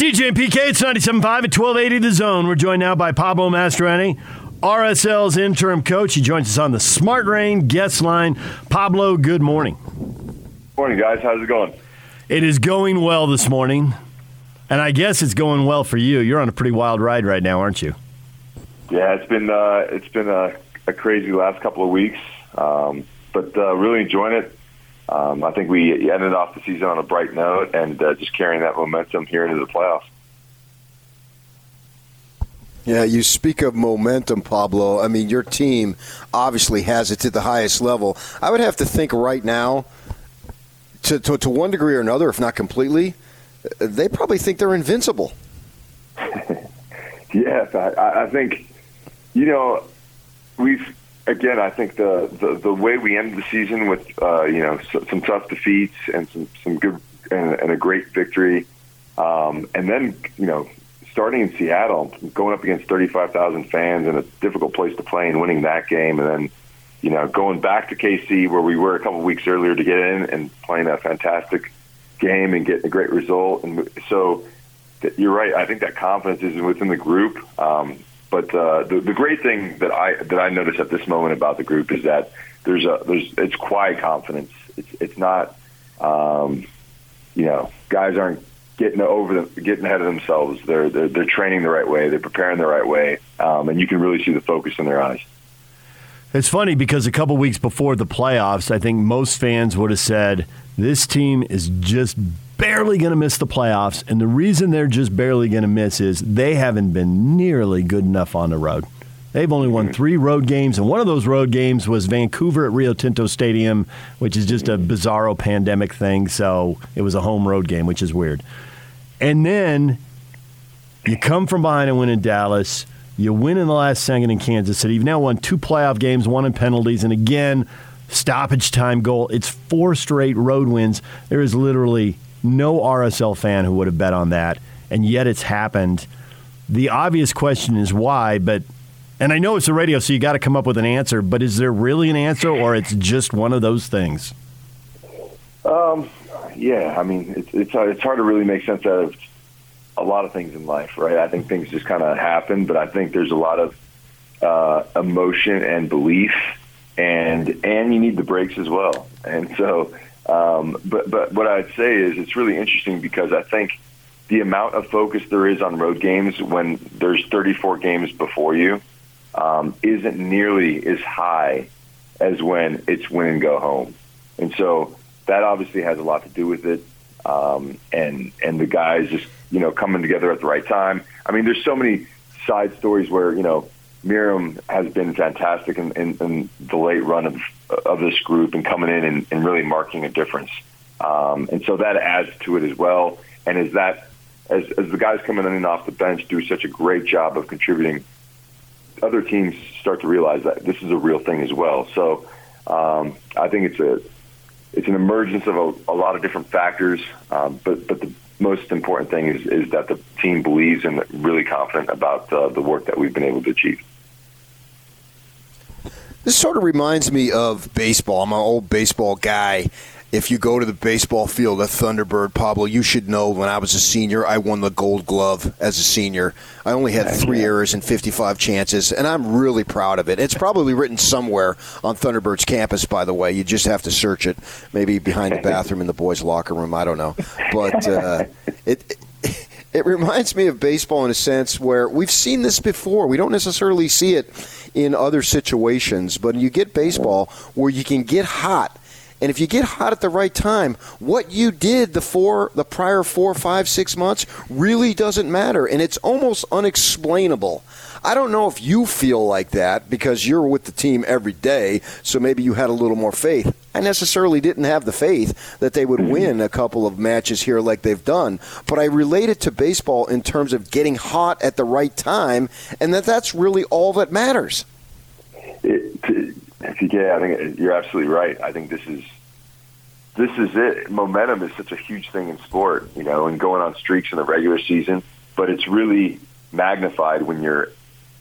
DJ and PK, it's 97.5 at 1280 The Zone. We're joined now by Pablo Mastroeni, RSL's interim coach. He joins us on the Smart Rain guest line. Pablo, good morning. Morning, guys. How's it going? It is going well this morning, and I guess it's going well for you. You're on a pretty wild ride right now, aren't you? Yeah, it's been a crazy last couple of weeks, but really enjoying it. I think we ended off the season on a bright note and just carrying that momentum here into the playoffs. Yeah, you speak of momentum, Pablo. I mean, your team obviously has it to the highest level. I would have to think right now, to one degree or another, if not completely, they probably think they're invincible. Yes, I think, you know, we've... Again, I think the way we ended the season with some tough defeats and some good and a great victory, and then starting in Seattle, going up against 35,000 fans in a difficult place to play and winning that game, and then going back to KC where we were a couple of weeks earlier to get in and playing a fantastic game and getting a great result. And so you're right. I think that confidence is within the group. But the great thing that I notice at this moment about the group is that it's quiet confidence. It's not, guys aren't getting ahead of themselves. They're training the right way. They're preparing the right way, and you can really see the focus in their eyes. It's funny because a couple weeks before the playoffs, I think most fans would have said this team is just barely going to miss the playoffs, and the reason they're just barely going to miss is they haven't been nearly good enough on the road. They've only won 3 road games, and one of those road games was Vancouver at Rio Tinto Stadium, which is just a bizarro pandemic thing, so it was a home road game, which is weird. And then you come from behind and win in Dallas. You win in the last second in Kansas City. You've now won 2 playoff games, 1 in penalties, and again, stoppage time goal. It's 4 straight road wins. There is literally no RSL fan who would have bet on that, and yet it's happened. The obvious question is why, and I know it's the radio, so you got to come up with an answer, but is there really an answer, or it's just one of those things? Yeah, I mean, it's hard to really make sense out of a lot of things in life, right? I think things just kind of happen, but I think there's a lot of emotion and belief, and you need the breaks as well. And so... But what I'd say is it's really interesting because I think the amount of focus there is on road games when there's 34 games before you isn't nearly as high as when it's win and go home. And so that obviously has a lot to do with it, and the guys just, coming together at the right time. I mean, there's so many side stories where, Miriam has been fantastic in the late run of this group and coming in and really marking a difference. And so that adds to it as well. And as the guys coming in and off the bench do such a great job of contributing, other teams start to realize that this is a real thing as well. So I think it's an emergence of a lot of different factors. But the most important thing is that the team believes and really confident about the work that we've been able to achieve. This sort of reminds me of baseball. I'm an old baseball guy. If you go to the baseball field at Thunderbird, Pablo, you should know when I was a senior, I won the Gold Glove as a senior. I only had 3 errors and 55 chances, and I'm really proud of it. It's probably written somewhere on Thunderbird's campus, by the way. You just have to search it, maybe behind the bathroom in the boys' locker room. I don't know. But it reminds me of baseball in a sense where we've seen this before. We don't necessarily see it in other situations, but you get baseball where you can get hot. And if you get hot at the right time, what you did the prior 4, 5, 6 months really doesn't matter, and it's almost unexplainable. I don't know if you feel like that because you're with the team every day, so maybe you had a little more faith. I necessarily didn't have the faith that they would win a couple of matches here like they've done, but I relate it to baseball in terms of getting hot at the right time, and that's really all that matters. Yeah, I think you're absolutely right. I think this is it. Momentum is such a huge thing in sport, and going on streaks in the regular season, but it's really magnified when you're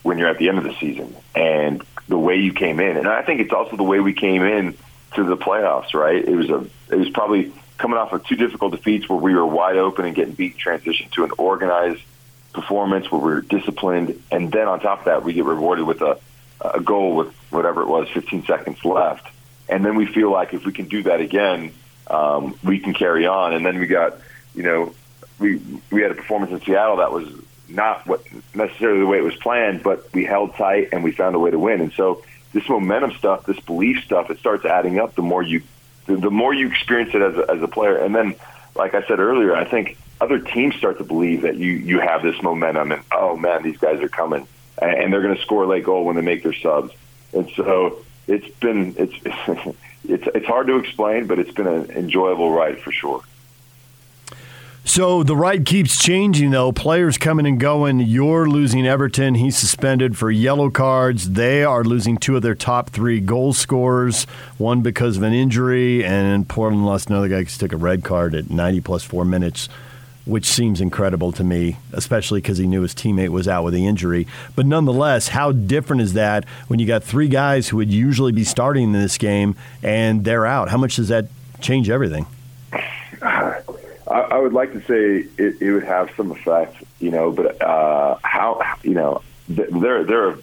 at the end of the season and the way you came in. And I think it's also the way we came in to the playoffs, right? It was probably coming off of two difficult defeats where we were wide open and getting beat, transition to an organized performance where we were disciplined. And then on top of that, we get rewarded with a goal with whatever it was, 15 seconds left. And then we feel like if we can do that again, we can carry on. And then we got, you know, we had a performance in Seattle that was not what necessarily the way it was planned, but we held tight and we found a way to win. And so this momentum stuff, this belief stuff, it starts adding up the more you experience it as a player. And then, like I said earlier, I think other teams start to believe that you have this momentum and, oh, man, these guys are coming. And they're going to score a late goal when they make their subs. And so it's hard to explain, but it's been an enjoyable ride for sure. So the ride keeps changing, though. Players coming and going. You're losing Everton. He's suspended for yellow cards. They are losing two of their top three goal scorers, one because of an injury, and Portland lost another guy who took a red card at 90 plus 4 minutes, which seems incredible to me, especially because he knew his teammate was out with the injury. But nonetheless, how different is that when you got three guys who would usually be starting in this game and they're out? How much does that change everything? I would like to say it would have some effect, you know, but they're a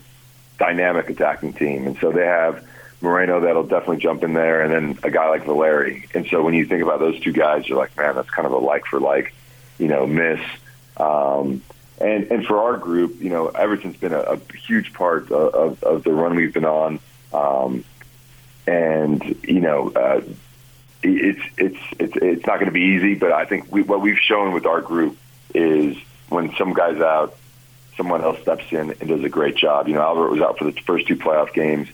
dynamic attacking team. And so they have Moreno that'll definitely jump in there, and then a guy like Valeri. And so when you think about those two guys, you're like, man, that's kind of a like-for-like, you know, miss. And for our group, you know, Everton's been a huge part of the run we've been on. It's not going to be easy, but I think what we've shown with our group is when some guy's out, someone else steps in and does a great job. You know, Albert was out for the first two playoff games.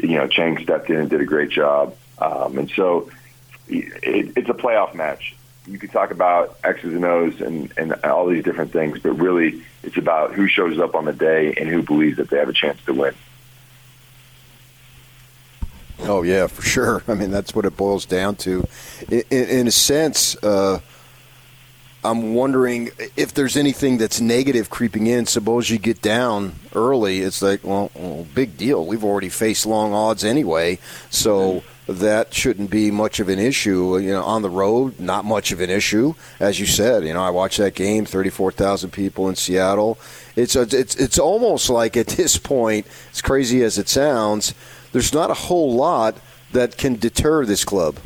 You know, Chang stepped in and did a great job. And so it's a playoff match. You could talk about X's and O's and all these different things, but really it's about who shows up on the day and who believes that they have a chance to win. Oh, yeah, for sure. I mean, that's what it boils down to. In a sense, I'm wondering if there's anything that's negative creeping in. Suppose you get down early. It's like, well, big deal. We've already faced long odds anyway, so that shouldn't be much of an issue. You know, on the road, not much of an issue. As you said, you know, I watched that game, 34,000 people in Seattle. It's almost like at this point, as crazy as it sounds, there's not a whole lot that can deter this club.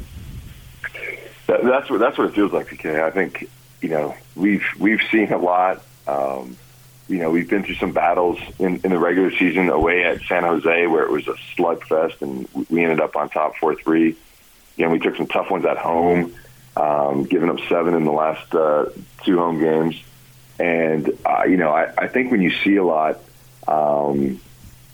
That's what it feels like, PK. I think, you know, we've seen a lot. You know, we've been through some battles in the regular season away at San Jose where it was a slugfest, and we ended up on top 4-3. You know, we took some tough ones at home, giving up 7 in the last two home games. And, you know, I think when you see a lot,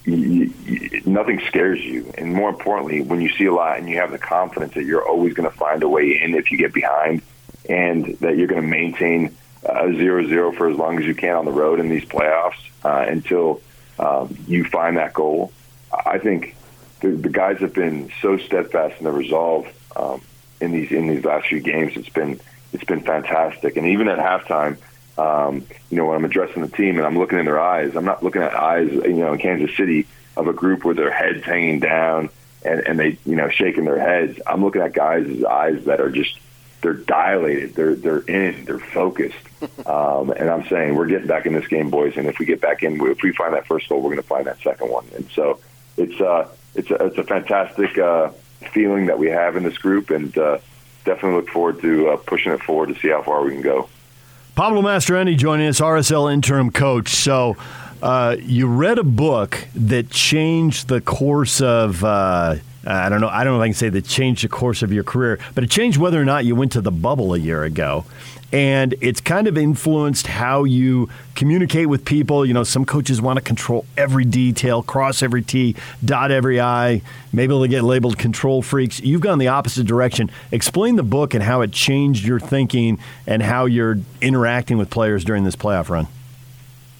nothing scares you. And more importantly, when you see a lot and you have the confidence that you're always going to find a way in if you get behind, and that you're going to maintain 0-0 for as long as you can on the road in these playoffs until you find that goal. I think the guys have been so steadfast in their resolve in these last few games. It's been fantastic. And even at halftime, you know, when I'm addressing the team and I'm looking in their eyes, I'm not looking at eyes, you know, in Kansas City of a group with their heads hanging down and they, you know, shaking their heads. I'm looking at guys' eyes that are just, they're dilated, they're in, they're focused. And I'm saying, we're getting back in this game, boys. And if we get back in, if we find that first goal, we're going to find that second one. And so it's a fantastic feeling that we have in this group, and definitely look forward to pushing it forward to see how far we can go. Pablo Mastroeni joining us, RSL interim coach. So you read a book that changed the course of, I don't know if I can say that changed the course of your career, but it changed whether or not you went to the bubble a year ago. And it's kind of influenced how you communicate with people. You know, some coaches want to control every detail, cross every T, dot every I. Maybe they'll get labeled control freaks. You've gone the opposite direction. Explain the book and how it changed your thinking and how you're interacting with players during this playoff run.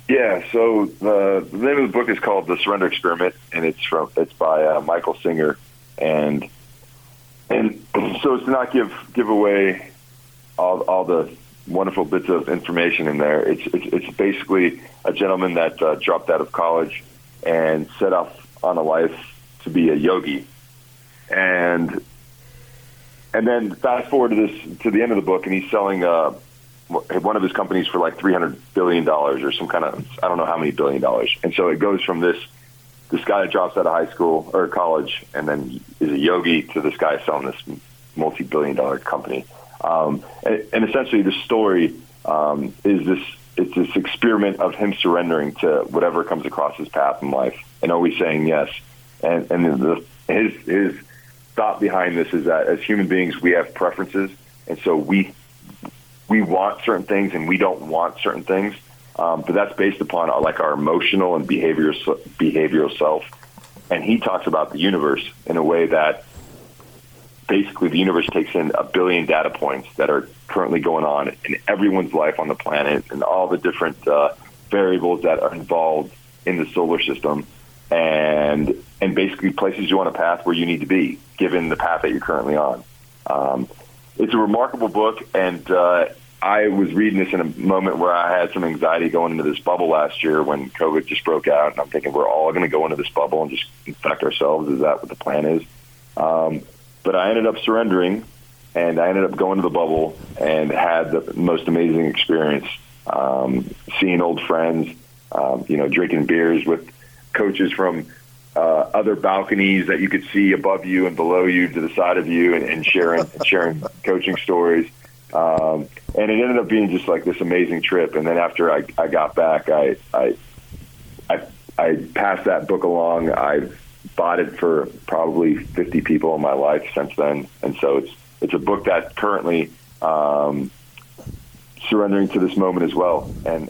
Yeah, so the name of the book is called The Surrender Experiment, and it's by Michael Singer. And so it's to not give away all the wonderful bits of information in there. It's basically a gentleman that dropped out of college and set off on a life to be a yogi, and And then fast forward to this, to the end of the book, and he's selling one of his companies for like $300 billion or some kind of, I don't know how many billion dollars. And so it goes from this guy that drops out of high school or college and then is a yogi to this guy selling this multi-billion dollar company. And essentially the story it's this experiment of him surrendering to whatever comes across his path in life and always saying yes. And his thought behind this is that as human beings, we have preferences. And so we want certain things and we don't want certain things. But that's based upon our emotional and behavioral self. And he talks about the universe in a way that basically the universe takes in 1 billion data points that are currently going on in everyone's life on the planet and all the different variables that are involved in the solar system and basically places you on a path where you need to be given the path that you're currently on. It's a remarkable book, and I was reading this in a moment where I had some anxiety going into this bubble last year when COVID just broke out, and I'm thinking we're all going to go into this bubble and just infect ourselves. Is that what the plan is? But I ended up surrendering, and I ended up going to the bubble and had the most amazing experience, seeing old friends, drinking beers with coaches from other balconies that you could see above you and below you to the side of you and sharing coaching stories. And it ended up being just like this amazing trip. And then after I got back, I passed that book along. I've bought it for probably 50 people in my life since then. And so it's a book that currently, surrendering to this moment as well, and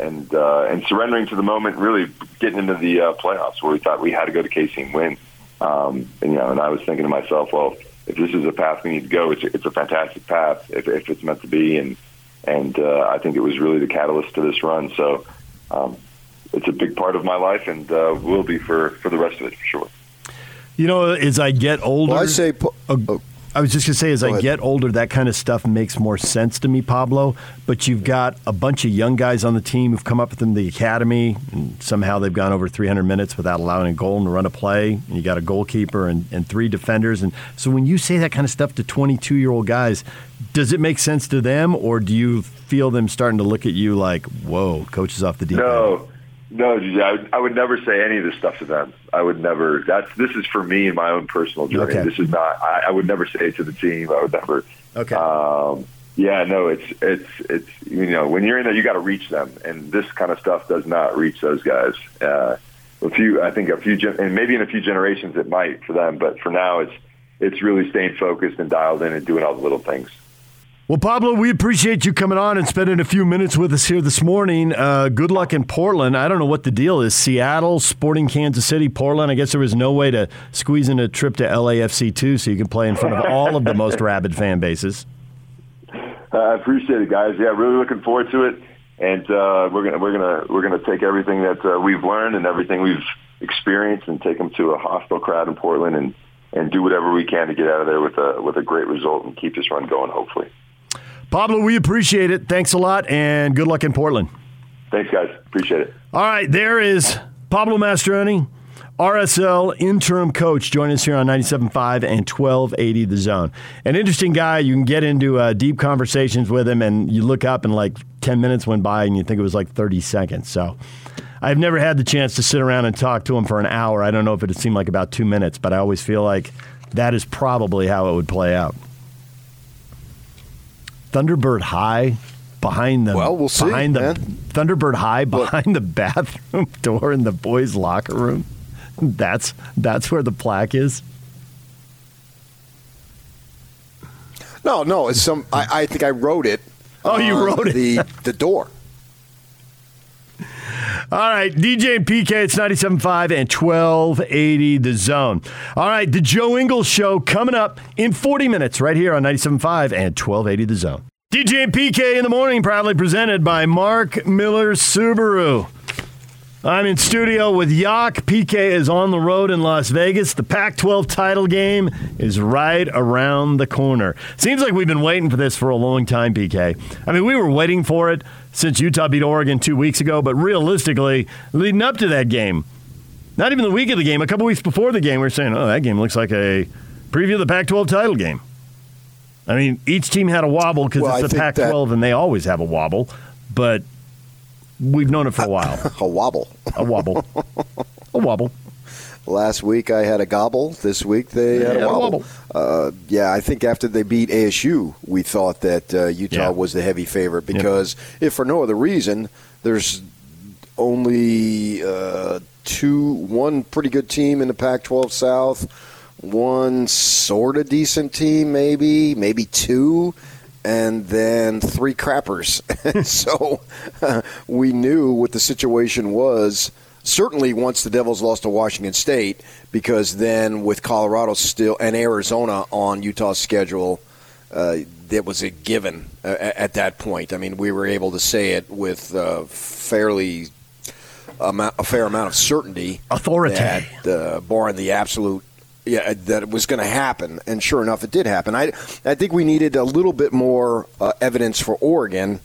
surrendering to the moment, really getting into the playoffs where we thought we had to go to KC and win. And I was thinking to myself, well, if this is a path we need to go, it's a fantastic path if it's meant to be. And I think it was really the catalyst to this run. So it's a big part of my life and will be for the rest of it for sure. As I get older, I was just going to say, as I get older, that kind of stuff makes more sense to me, Pablo. But you've got a bunch of young guys on the team who've come up with them, the academy, and somehow they've gone over 300 minutes without allowing a goal and run a play. And you got a goalkeeper and three defenders. And so when you say that kind of stuff to 22-year-old guys, does it make sense to them, or do you feel them starting to look at you like, whoa, coach is off the deep end? No, I would never say any of this stuff to them. I would never. This is for me in my own personal journey. Okay. This is not. I would never say it to the team. I would never. Okay. It's when you're in there, you got to reach them, and this kind of stuff does not reach those guys. Maybe in a few generations it might for them, but for now it's really staying focused and dialed in and doing all the little things. Well, Pablo, we appreciate you coming on and spending a few minutes with us here this morning. Good luck in Portland. I don't know what the deal is. Seattle, Sporting Kansas City, Portland. I guess there was no way to squeeze in a trip to LAFC, too, so you can play in front of all of the most rabid fan bases. I appreciate it, guys. Yeah, really looking forward to it. And we're gonna take everything that we've learned and everything we've experienced and take them to a hostile crowd in Portland and do whatever we can to get out of there with a great result and keep this run going, hopefully. Pablo, we appreciate it. Thanks a lot, and good luck in Portland. Thanks, guys. Appreciate it. All right, there is Pablo Mastroeni, RSL interim coach, joining us here on 97.5 and 1280 The Zone. An interesting guy. You can get into deep conversations with him, and you look up, and 10 minutes went by, and you think it was 30 seconds. So I've never had the chance to sit around and talk to him for an hour. I don't know if it seemed like about 2 minutes, but I always feel like that is probably how it would play out. Thunderbird High behind the Thunderbird High behind the bathroom door in the boys' locker room. That's where the plaque is. No, it's some. I think I wrote it. Oh, you wrote it. The door. All right, DJ and PK, it's 97.5 and 1280 The Zone. All right, the Joe Ingles Show coming up in 40 minutes right here on 97.5 and 1280 The Zone. DJ and PK in the morning, proudly presented by Mark Miller Subaru. I'm in studio with Yak. PK is on the road in Las Vegas. The Pac-12 title game is right around the corner. Seems like we've been waiting for this for a long time, PK. I mean, we were waiting for it since Utah beat Oregon 2 weeks ago, but realistically, leading up to that game, not even the week of the game, a couple weeks before the game, we were saying, that game looks like a preview of the Pac-12 title game. I mean, each team had a wobble because it's the Pac-12 and they always have a wobble, but we've known it for a while. A wobble. A wobble. A wobble. Last week I had a gobble. This week they had a wobble. Yeah, I think after they beat ASU, we thought that Utah was the heavy favorite because if for no other reason, there's only one pretty good team in the Pac-12 South, one sort of decent team maybe two, and then three crappers. So we knew what the situation was. Certainly once the Devils lost to Washington State, because then with Colorado still and Arizona on Utah's schedule, it was a given at that point. I mean, we were able to say it with a fair amount of certainty. Authority. That, barring the absolute, that it was going to happen. And sure enough, it did happen. I think we needed a little bit more evidence for Oregon.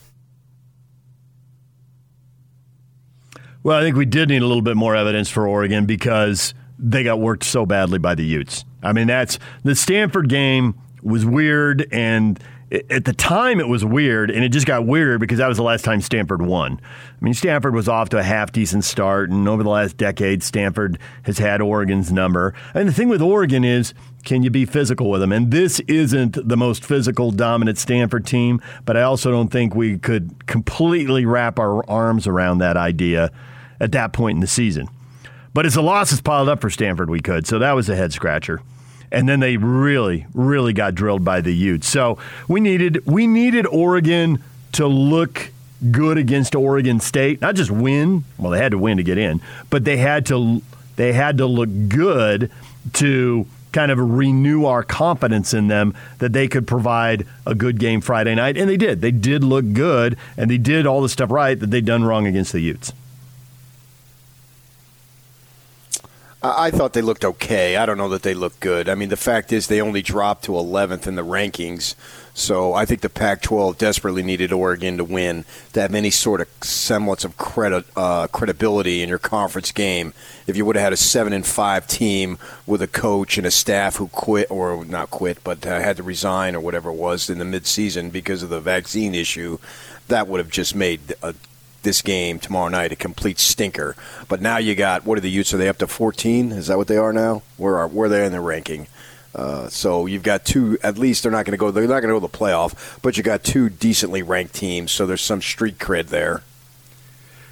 Well, I think we did need a little bit more evidence for Oregon because they got worked so badly by the Utes. I mean, the Stanford game was weird, and at the time it was weird, and it just got weirder because that was the last time Stanford won. I mean, Stanford was off to a half-decent start, and over the last decade, Stanford has had Oregon's number. And the thing with Oregon is, can you be physical with them? And this isn't the most physical, dominant Stanford team, but I also don't think we could completely wrap our arms around that idea at that point in the season. But as the losses piled up for Stanford, we could. So that was a head-scratcher. And then they really, really got drilled by the Utes. So we needed Oregon to look good against Oregon State. Not just win. Well, they had to win to get in. But they had to look good to kind of renew our confidence in them that they could provide a good game Friday night. And they did. They did look good, and they did all the stuff right that they'd done wrong against the Utes. I thought they looked okay. I don't know that they looked good. I mean, the fact is they only dropped to 11th in the rankings. So I think the Pac-12 desperately needed Oregon to win, to have any sort of semblance of credibility in your conference game. If you would have had a 7-5 team with a coach and a staff who quit, or not quit, but had to resign or whatever it was in the midseason because of the vaccine issue, that would have just made this game tomorrow night a complete stinker. But now you got, what are the Utes? Are they up to 14? Is that what they are now? Where are they in the ranking? So you've got two, at least they're not going to go to the playoff, but you got two decently ranked teams, so there's some street cred there.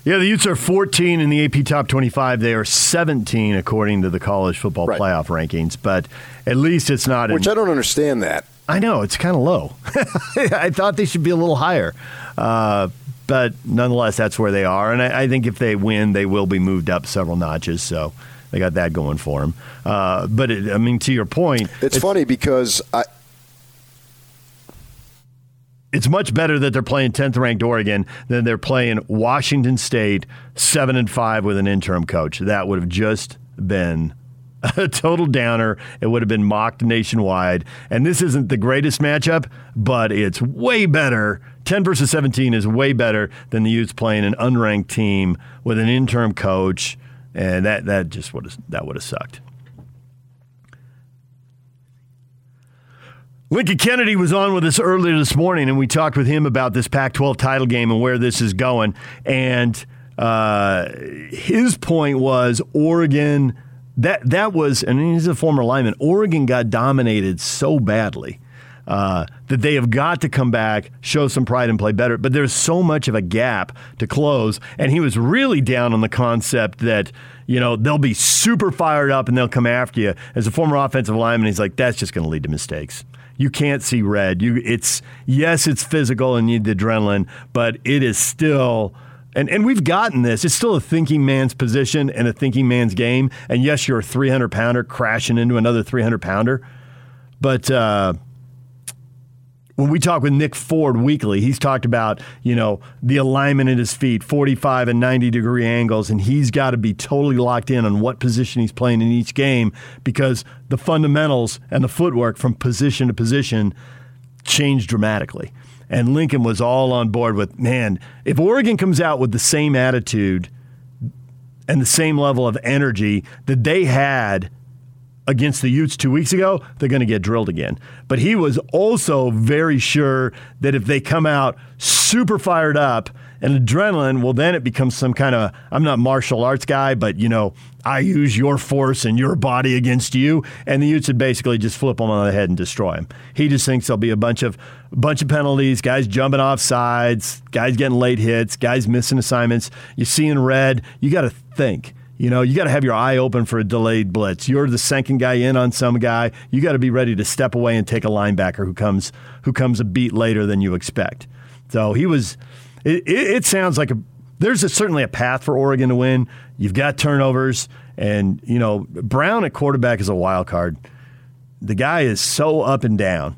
Yeah, the Utes are 14 in the AP Top 25. They are 17 according to the college football playoff rankings, but at least it's not. Which I don't understand that. I know, it's kind of low. I thought they should be a little higher. But nonetheless, that's where they are. And I think if they win, they will be moved up several notches. So they got that going for them. But, to your point. It's funny because it's much better that they're playing 10th-ranked Oregon than they're playing Washington State 7-5 with an interim coach. That would have just been a total downer. It would have been mocked nationwide. And this isn't the greatest matchup, but it's way better. 10 versus 17 is way better than the Utes playing an unranked team with an interim coach, and that would have sucked. Lincoln Kennedy was on with us earlier this morning, and we talked with him about this Pac-12 title game and where this is going. And his point was Oregon, that was, and he's a former lineman, Oregon got dominated so badly. That they have got to come back, show some pride, and play better. But there's so much of a gap to close. And he was really down on the concept that, they'll be super fired up and they'll come after you. As a former offensive lineman, he's like, that's just going to lead to mistakes. You can't see red. It's physical and you need the adrenaline, but it is still... And we've gotten this. It's still a thinking man's position and a thinking man's game. And yes, you're a 300-pounder crashing into another 300-pounder. But... when we talk with Nick Ford weekly, he's talked about, the alignment in his feet, 45 and 90-degree angles, and he's got to be totally locked in on what position he's playing in each game because the fundamentals and the footwork from position to position change dramatically. And Lincoln was all on board with, man, if Oregon comes out with the same attitude and the same level of energy that they had against the Utes 2 weeks ago, they're going to get drilled again. But he was also very sure that if they come out super fired up and adrenaline, well, then it becomes some kind of, I'm not martial arts guy, but, you know, I use your force and your body against you. And the Utes would basically just flip him on the head and destroy him. He just thinks there'll be a bunch of penalties, guys jumping off sides, guys getting late hits, guys missing assignments. You see in red, you got to think. You know, you got to have your eye open for a delayed blitz. You're the second guy in on some guy. You got to be ready to step away and take a linebacker who comes a beat later than you expect. So he was... It sounds like there's certainly a path for Oregon to win. You've got turnovers, and, you know, Brown at quarterback is a wild card. The guy is so up and down.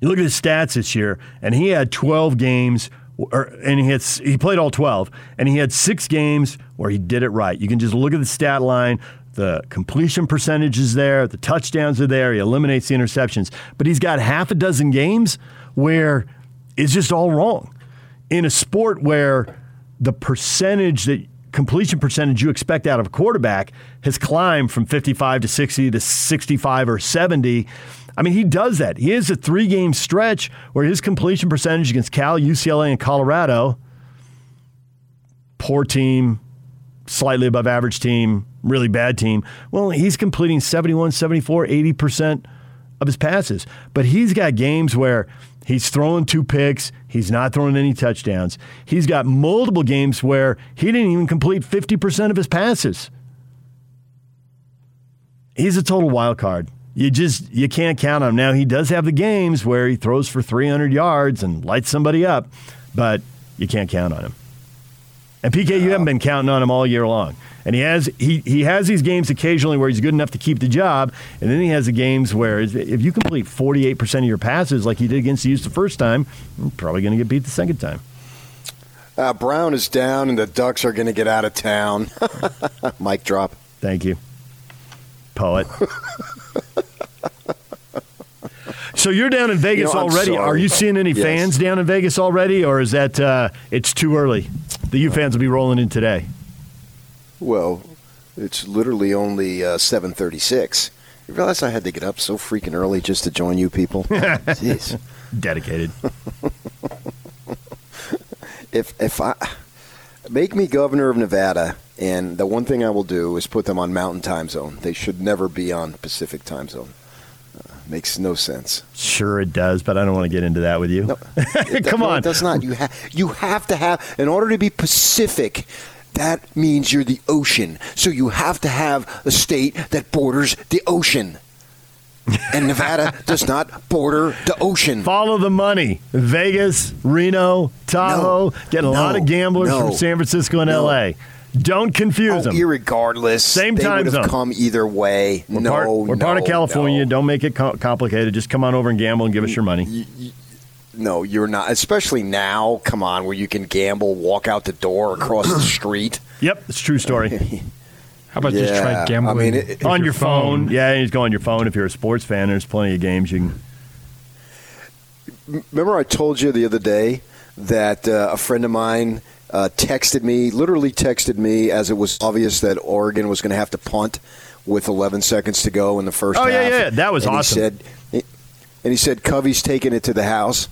You look at his stats this year, and he had 12 games, he played all 12, and he had 6 games where he did it right. You can just look at the stat line. The completion percentage is there. The touchdowns are there. He eliminates the interceptions. But he's got half a dozen games where it's just all wrong. In a sport where the percentage, the completion percentage you expect out of a quarterback has climbed from 55 to 60 to 65 or 70, I mean, he does that. He has a 3-game stretch where his completion percentage against Cal, UCLA, and Colorado, poor team, slightly above average team, really bad team, well, he's completing 71, 74, 80% of his passes. But he's got games where he's throwing 2 picks. He's not throwing any touchdowns. He's got multiple games where he didn't even complete 50% of his passes. He's a total wild card. You can't count on him. Now, he does have the games where he throws for 300 yards and lights somebody up, but you can't count on him. And PK, you haven't been counting on him all year long. And he has these games occasionally where he's good enough to keep the job, and then he has the games where if you complete 48% of your passes like he did against the Utes the first time, you're probably going to get beat the second time. Brown is down, and the Ducks are going to get out of town. Mic drop. Thank you, poet. So you're down in Vegas already. Sorry. Are you seeing any fans down in Vegas already, or is that it's too early? The U fans will be rolling in today. Well, it's literally only 7:36. You realize I had to get up so freaking early just to join you people? Jeez. Dedicated. If I make me governor of Nevada, and the one thing I will do is put them on Mountain Time Zone. They should never be on Pacific Time Zone. Makes no sense. Sure it does, but I don't want to get into that with you. No, Come on. No, it does not. You have to have, in order to be Pacific, that means you're the ocean. So you have to have a state that borders the ocean. And Nevada does not border the ocean. Follow the money. Vegas, Reno, Tahoe, getting a lot of gamblers from San Francisco and L.A. Don't confuse them. Irregardless, same time zone. They would have come either way. We're part of California. No. Don't make it complicated. Just come on over and gamble and give us your money. No, you're not. Especially now, come on, where you can gamble, walk out the door, across the street. Yep, it's a true story. How about just try gambling on your phone? Yeah, you just go on your phone if you're a sports fan. There's plenty of games you can. Remember I told you the other day that a friend of mine texted me as it was obvious that Oregon was going to have to punt with 11 seconds to go in the first half. Yeah, that was awesome. He said Covey's taking it to the house,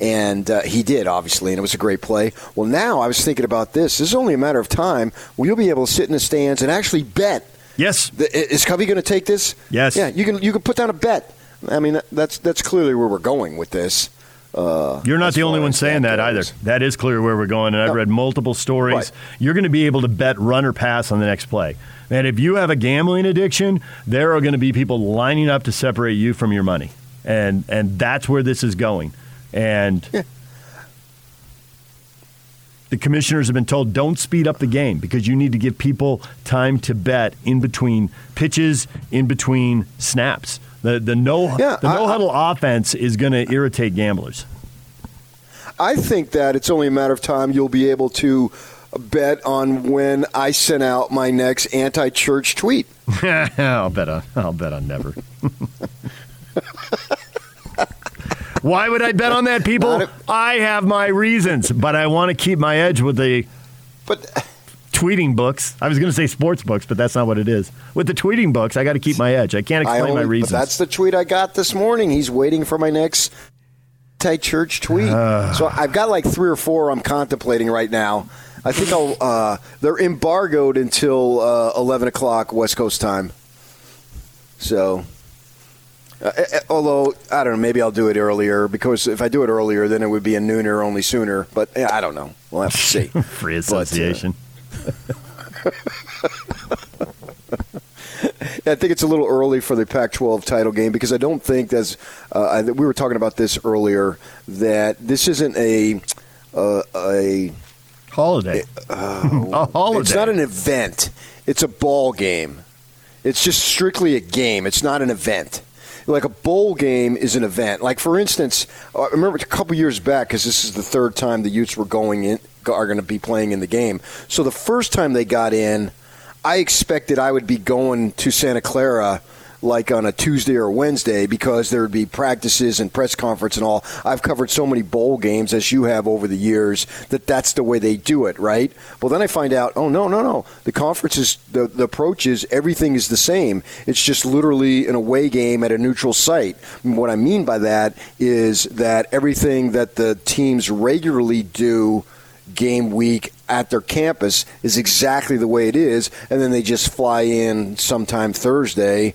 and he did, obviously, and it was a great play. Well, now I was thinking about this. This is only a matter of time. We'll be able to sit in the stands and actually bet. Yes. Is Covey going to take this? Yes. Yeah, you can put down a bet. I mean, that's clearly where we're going with this. You're not the only one saying that either. That is clear where we're going, and I've read multiple stories. Right. You're going to be able to bet run or pass on the next play. And if you have a gambling addiction, there are going to be people lining up to separate you from your money. And that's where this is going. And the commissioners have been told, don't speed up the game because you need to give people time to bet in between pitches, in between snaps. The no-huddle offense is going to irritate gamblers. I think that it's only a matter of time you'll be able to bet on when I send out my next anti-church tweet. I'll bet on never. Why would I bet on that, people? I have my reasons, but I want to keep my edge with the tweeting books. I was going to say sports books, but that's not what it is. With the tweeting books, I got to keep my edge. I can't explain my reasons. But that's the tweet I got this morning. He's waiting for my next anti-church tweet. So I've got like three or four I'm contemplating right now. I think I'll. They're embargoed until 11 o'clock West Coast time. So, although, I don't know, maybe I'll do it earlier, because if I do it earlier, then it would be a nooner only sooner. But yeah, I don't know. We'll have to see. Free association. But, I think it's a little early for the Pac-12 title game, because I don't think that's we were talking about this earlier, that this isn't a holiday. A holiday. It's not an event. It's a ball game. It's just strictly a game. It's not an event. Like a bowl game is an event. Like, for instance, I remember a couple years back, because this is the third time the Utes are going to be playing in the game. So the first time they got in, I expected I would be going to Santa Clara like on a Tuesday or Wednesday, because there would be practices and press conference and all. I've covered so many bowl games, as you have over the years, that that's the way they do it, right? Well, then I find out, oh, no. The conference is, the approach is, everything is the same. It's just literally an away game at a neutral site. And what I mean by that is that everything that the teams regularly do game week at their campus is exactly the way it is, and then they just fly in sometime Thursday,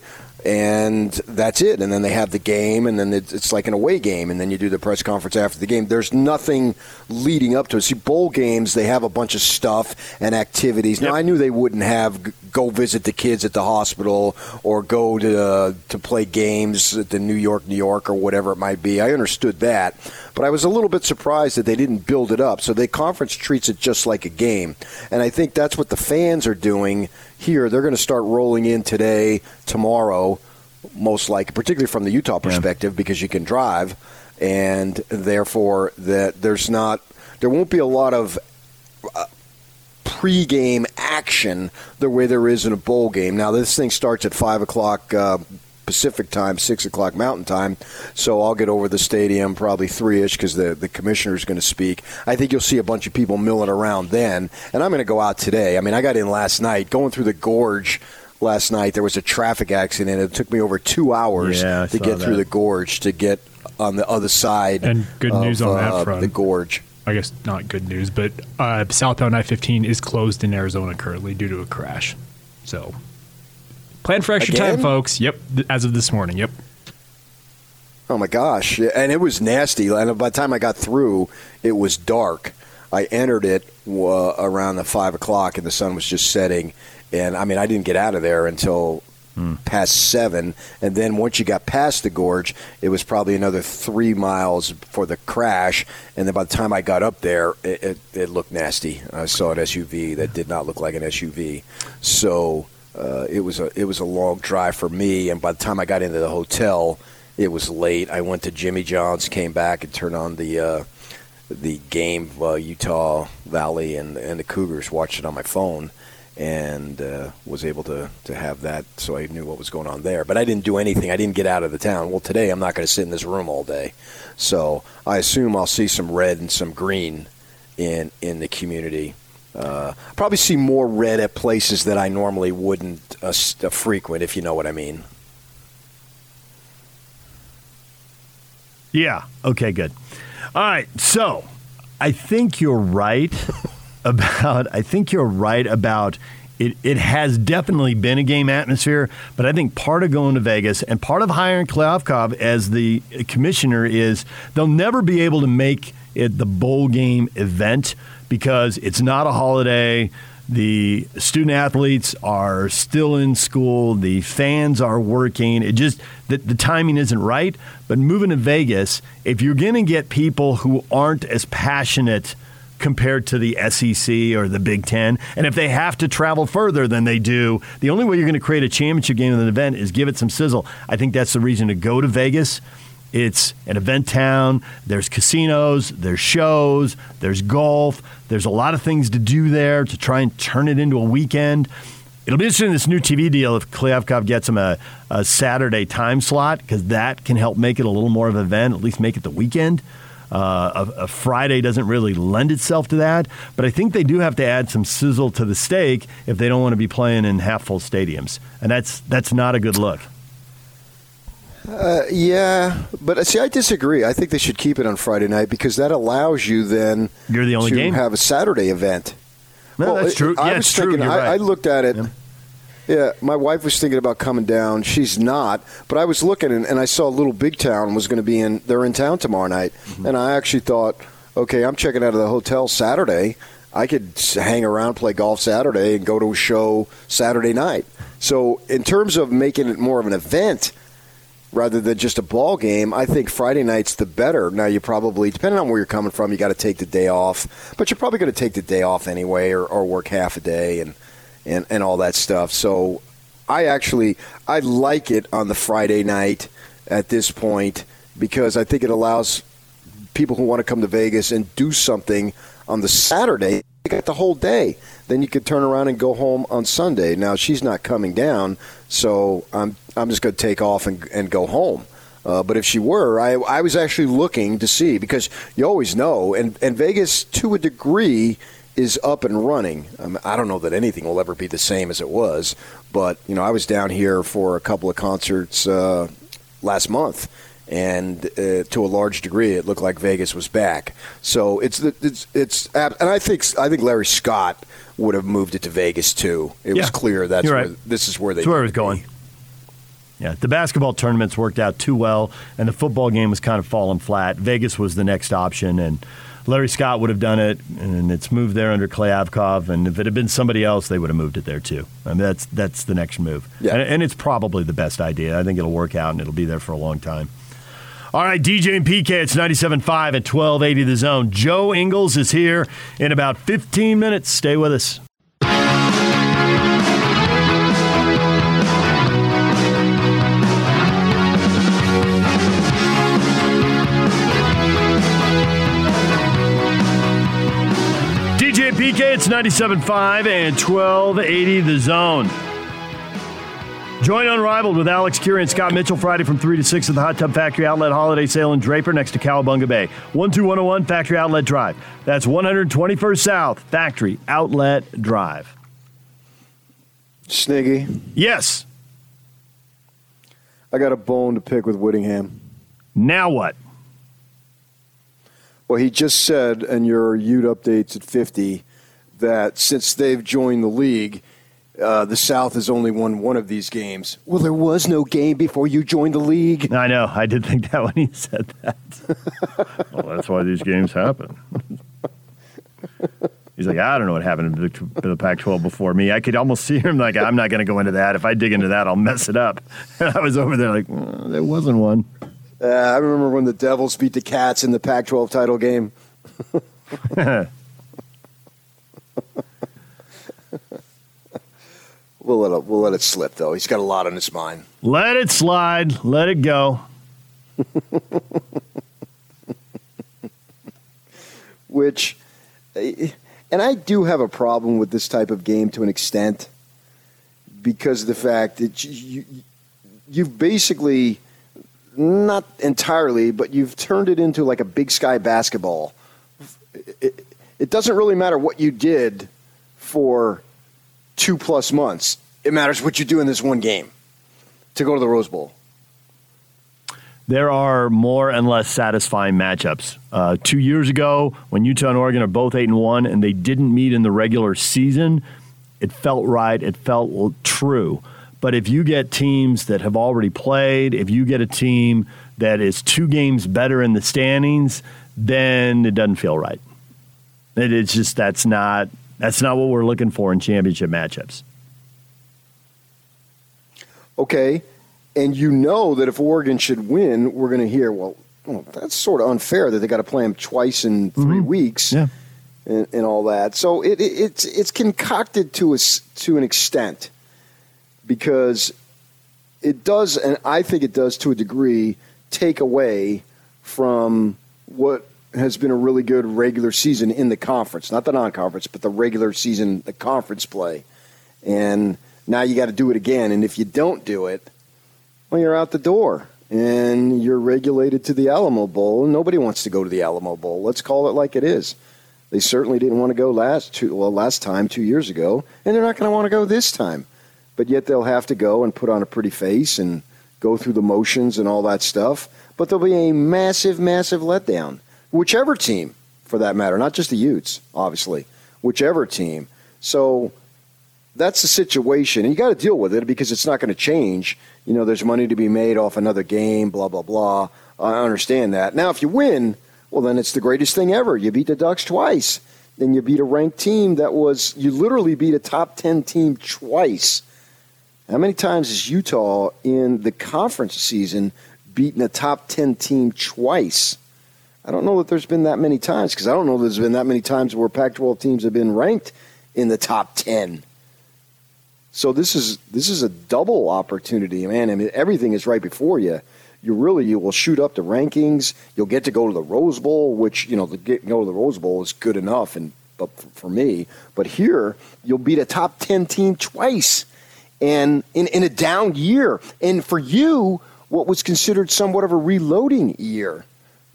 and that's it. And then they have the game, and then it's like an away game, and then you do the press conference after the game. There's nothing leading up to it. See, bowl games, they have a bunch of stuff and activities. Yep. Now, I knew they wouldn't have go visit the kids at the hospital, or go to play games at the New York, or whatever it might be. I understood that. But I was a little bit surprised that they didn't build it up. So the conference treats it just like a game. And I think that's what the fans are doing here. They're going to start rolling in today, tomorrow, most likely, particularly from the Utah perspective, because you can drive. And therefore, there won't be a lot of pregame action the way there is in a bowl game. Now, this thing starts at 5 o'clock Pacific time, 6 o'clock Mountain time, so I'll get over the stadium probably 3-ish, because the commissioner is going to speak. I think you'll see a bunch of people milling around then, and I'm going to go out today. I mean, I got in last night, going through the gorge last night. There was a traffic accident. It took me over 2 hours to get through the gorge to get on the other side. And good news on that front. The gorge. I guess not good news, but southbound I-15 is closed in Arizona currently due to a crash, so... Plan for extra time, folks. Yep, as of this morning. Yep. Oh, my gosh. And it was nasty. And by the time I got through, it was dark. I entered it around the 5 o'clock, and the sun was just setting. And, I mean, I didn't get out of there until past 7. And then once you got past the gorge, it was probably another 3 miles for the crash. And then by the time I got up there, it looked nasty. I saw an SUV that did not look like an SUV. So... It was a long drive for me, and by the time I got into the hotel, it was late. I went to Jimmy John's, came back, and turned on the game of Utah Valley and the Cougars, watched it on my phone, and was able to have that, so I knew what was going on there. But I didn't do anything. I didn't get out of the town. Well, today I'm not going to sit in this room all day, so I assume I'll see some red and some green in the community. Probably see more red at places that I normally wouldn't frequent, if you know what I mean. Yeah. Okay, good. All right. So I think you're right about it. It has definitely been a game atmosphere, but I think part of going to Vegas and part of hiring Kliavkoff as the commissioner is they'll never be able to make it the bowl game event, because it's not a holiday. The student-athletes are still in school. The fans are working. It just the timing isn't right. But moving to Vegas, if you're going to get people who aren't as passionate compared to the SEC or the Big Ten, and if they have to travel further than they do, the only way you're going to create a championship game in an event is give it some sizzle. I think that's the reason to go to Vegas. It's an event town. There's casinos, there's shows, there's golf. There's a lot of things to do there to try and turn it into a weekend. It'll be interesting in this new TV deal if Kliavkoff gets him a Saturday time slot, because that can help make it a little more of an event, at least make it the weekend. A Friday doesn't really lend itself to that, but I think they do have to add some sizzle to the steak if they don't want to be playing in half-full stadiums, and that's not a good look. Yeah, but see, I disagree. I think they should keep it on Friday night because that allows you then You're the only to game. Have a Saturday event. No, well, that's true. Thinking, right. I looked at it. Yeah. Yeah, my wife was thinking about coming down. She's not, but I was looking, and I saw Little Big Town was going to be in. They're in town tomorrow night, mm-hmm. and I actually thought, okay, I'm checking out of the hotel Saturday. I could hang around, play golf Saturday, and go to a show Saturday night. So in terms of making it more of an event rather than just a ball game, I think Friday night's the better. Now, you probably, depending on where you're coming from, you got to take the day off, but you're probably going to take the day off anyway, or work half a day and all that stuff. So I like it on the Friday night at this point because I think it allows people who want to come to Vegas and do something on the Saturday. They got the whole day. Then you could turn around and go home on Sunday. Now, she's not coming down, so I'm just going to take off and go home. But if she were, I was actually looking to see because you always know, and Vegas, to a degree, is up and running. I don't know that anything will ever be the same as it was, but you know, I was down here for a couple of concerts last month, and to a large degree, it looked like Vegas was back. So it's and I think Larry Scott would have moved it to Vegas too. It was clear that's right. This is where they. That's where it was going. Be. Yeah, the basketball tournaments worked out too well, and the football game was kind of falling flat. Vegas was the next option, and Larry Scott would have done it, and it's moved there under Kliavkoff, and if it had been somebody else, they would have moved it there too. I mean, that's the next move. Yeah. And it's probably the best idea. I think it'll work out, and it'll be there for a long time. All right, DJ and PK, it's 97.5 at 1280 The Zone. Joe Ingles is here in about 15 minutes. Stay with us. PK, it's 97.5 and 1280 The Zone. Join Unrivaled with Alex Curry and Scott Mitchell Friday from 3 to 6 at the Hot Tub Factory Outlet Holiday Sale in Draper next to Cowabunga Bay. 12101 Factory Outlet Drive. That's 121st South Factory Outlet Drive. Sniggy. Yes. I got a bone to pick with Whittingham. Now what? Well, he just said in your Ute updates at 50 that since they've joined the league, the South has only won one of these games. Well, there was no game before you joined the league. I know. I did think that when he said that. Well, that's why these games happen. He's like, I don't know what happened to the Pac-12 before me. I could almost see him like, I'm not going to go into that. If I dig into that, I'll mess it up. And I was over there like, there wasn't one. I remember when the Devils beat the Cats in the Pac-12 title game. We'll let it slip, though. He's got a lot on his mind. Let it slide. Let it go. Which, and I do have a problem with this type of game to an extent because of the fact that you've basically... Not entirely, but you've turned it into like a Big Sky basketball. It doesn't really matter what you did for 2+ months. It matters what you do in this one game to go to the Rose Bowl. There are more and less satisfying matchups. 2 years ago, when Utah and Oregon are both 8-1 and they didn't meet in the regular season, it felt right. It felt true. But if you get teams that have already played, if you get a team that is 2 games better in the standings, then it doesn't feel right. It's just that's not what we're looking for in championship matchups. Okay, and you know that if Oregon should win, we're going to hear, well, that's sort of unfair that they got to play them twice in 3 weeks and all that. So it's concocted to an extent. Because it does, and I think it does to a degree, take away from what has been a really good regular season in the conference. Not the non-conference, but the regular season, the conference play. And now you got to do it again. And if you don't do it, well, you're out the door. and you're regulated to the Alamo Bowl. Nobody wants to go to the Alamo Bowl. Let's call it like it is. They certainly didn't want to go last time, 2 years ago, and they're not going to want to go this time. But yet they'll have to go and put on a pretty face and go through the motions and all that stuff. But there'll be a massive, massive letdown. Whichever team, for that matter, not just the Utes, obviously. Whichever team. So that's the situation. And you got to deal with it because it's not going to change. You know, there's money to be made off another game, blah, blah, blah. I understand that. Now, if you win, well, then it's the greatest thing ever. You beat the Ducks twice. Then you beat a ranked team that was, you literally beat a top 10 team twice. How many times has Utah in the conference season beaten a top 10 team twice? I don't know that there's been that many times, because I don't know there's been that many times where Pac-12 teams have been ranked in the top 10. So this is a double opportunity, man. I mean, everything is right before you. You will shoot up the rankings. You'll get to go to the Rose Bowl, which, you know, go to the Rose Bowl is good enough, but for me. But here, you'll beat a top 10 team twice. And in a down year. And for you, what was considered somewhat of a reloading year.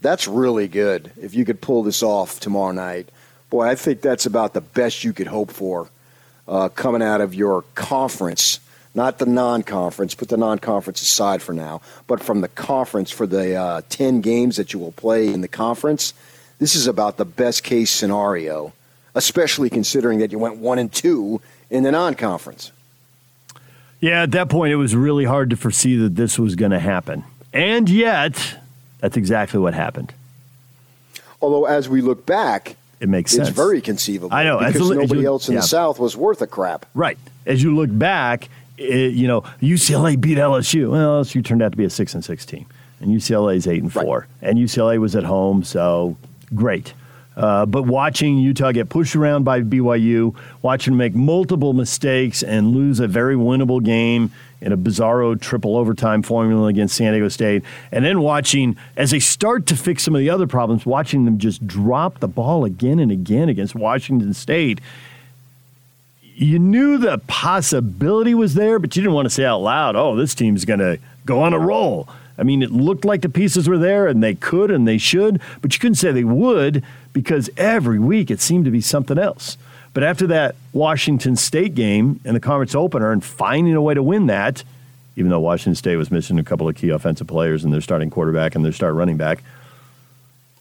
That's really good if you could pull this off tomorrow night. Boy, I think that's about the best you could hope for coming out of your conference. Not the non-conference, put the non-conference aside for now. But from the conference, for the 10 games that you will play in the conference, this is about the best-case scenario, especially considering that you went 1-2 in the non-conference. Yeah, at that point, it was really hard to foresee that this was going to happen. And yet, that's exactly what happened. Although, as we look back, it makes sense. It's very conceivable. I know. Because nobody else in the South was worth a crap. Right. As you look back, UCLA beat LSU. Well, LSU turned out to be a 6-6 team. And UCLA's 8-4. Right. And UCLA was at home, so great. But watching Utah get pushed around by BYU, watching them make multiple mistakes and lose a very winnable game in a bizarro triple overtime formula against San Diego State, and then watching, as they start to fix some of the other problems, watching them just drop the ball again and again against Washington State, you knew the possibility was there, but you didn't want to say out loud, oh, this team's going to go on a roll. I mean, it looked like the pieces were there, and they could and they should, but you couldn't say they would because every week it seemed to be something else. But after that Washington State game and the conference opener and finding a way to win that, even though Washington State was missing a couple of key offensive players and their starting quarterback and their star running back,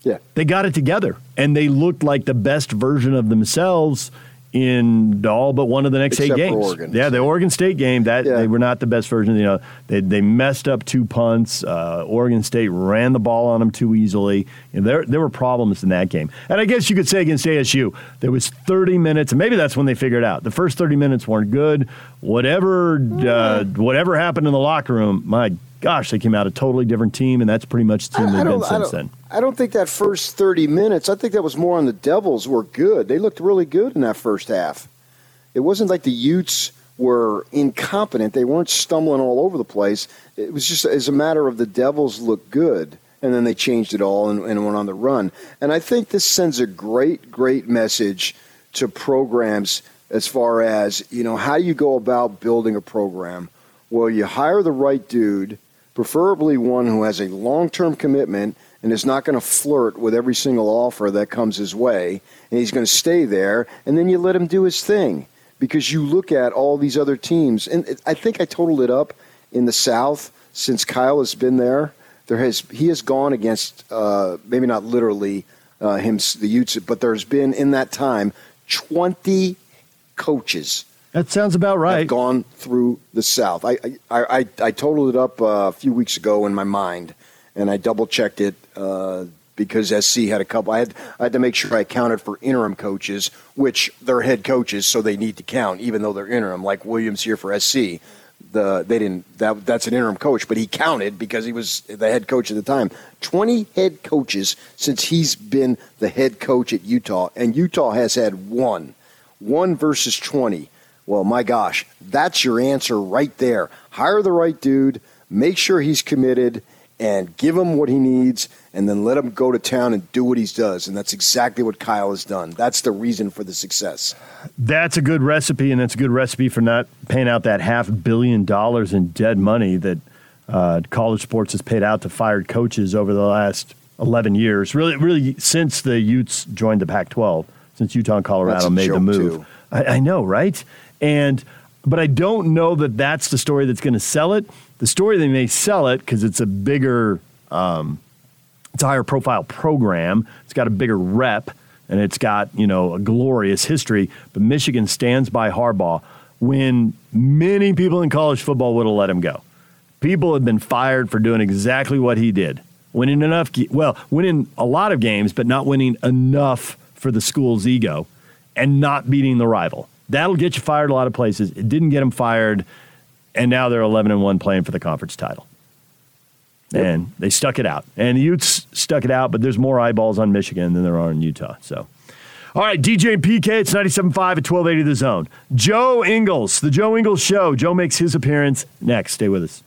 yeah, they got it together, and they looked like the best version of themselves in all but one of the next 8 games. Oregon. Yeah, the Oregon State game, They were not the best version. You know, they messed up 2 punts. Oregon State ran the ball on them too easily. You know, there were problems in that game. And I guess you could say against ASU, there was 30 minutes, and maybe that's when they figured out. The first 30 minutes weren't good. Whatever happened in the locker room, my gosh, they came out a totally different team, and that's pretty much the team they've been since then. I don't think that first 30 minutes, I think that was more on the Devils were good. They looked really good in that first half. It wasn't like the Utes were incompetent. They weren't stumbling all over the place. It was just as a matter of the Devils looked good, and then they changed it all and went on the run. And I think this sends a great, great message to programs as far as, you know, how do you go about building a program? Well, you hire the right dude, preferably one who has a long-term commitment and is not going to flirt with every single offer that comes his way, and he's going to stay there, and then you let him do his thing because you look at all these other teams. And I think I totaled it up in the South since Kyle has been there. He has gone against, maybe not literally the Utes, but there's been in that time 20 coaches. That sounds about right. I've gone through the South. I totaled it up a few weeks ago in my mind, and I double-checked it because SC had a couple. I had to make sure I counted for interim coaches, which they're head coaches, so they need to count, even though they're interim, like Williams here for SC. That's an interim coach, but he counted because he was the head coach at the time. 20 head coaches since he's been the head coach at Utah, and Utah has had one. 1 versus 20. Well, my gosh, that's your answer right there. Hire the right dude, make sure he's committed, and give him what he needs, and then let him go to town and do what he does. And that's exactly what Kyle has done. That's the reason for the success. That's a good recipe, and that's a good recipe for not paying out that $500 million in dead money that College sports has paid out to fired coaches over the last 11 years, really since the Utes joined the Pac-12, since Utah and Colorado made the move. I know, right? But I don't know that that's the story that's going to sell it. The story they may sell it because it's a bigger, it's a higher profile program. It's got a bigger rep, and it's got, you know, a glorious history. But Michigan stands by Harbaugh when many people in college football would have let him go. People have been fired for doing exactly what he did. Winning a lot of games, but not winning enough for the school's ego and not beating the rival. That'll get you fired a lot of places. It didn't get them fired, and now they're 11-1 playing for the conference title. Yep. And they stuck it out. And the Utes stuck it out, but there's more eyeballs on Michigan than there are in Utah. So, all right, DJ and PK, it's 97.5 at 1280 The Zone. Joe Ingles, The Joe Ingles Show. Joe makes his appearance next. Stay with us.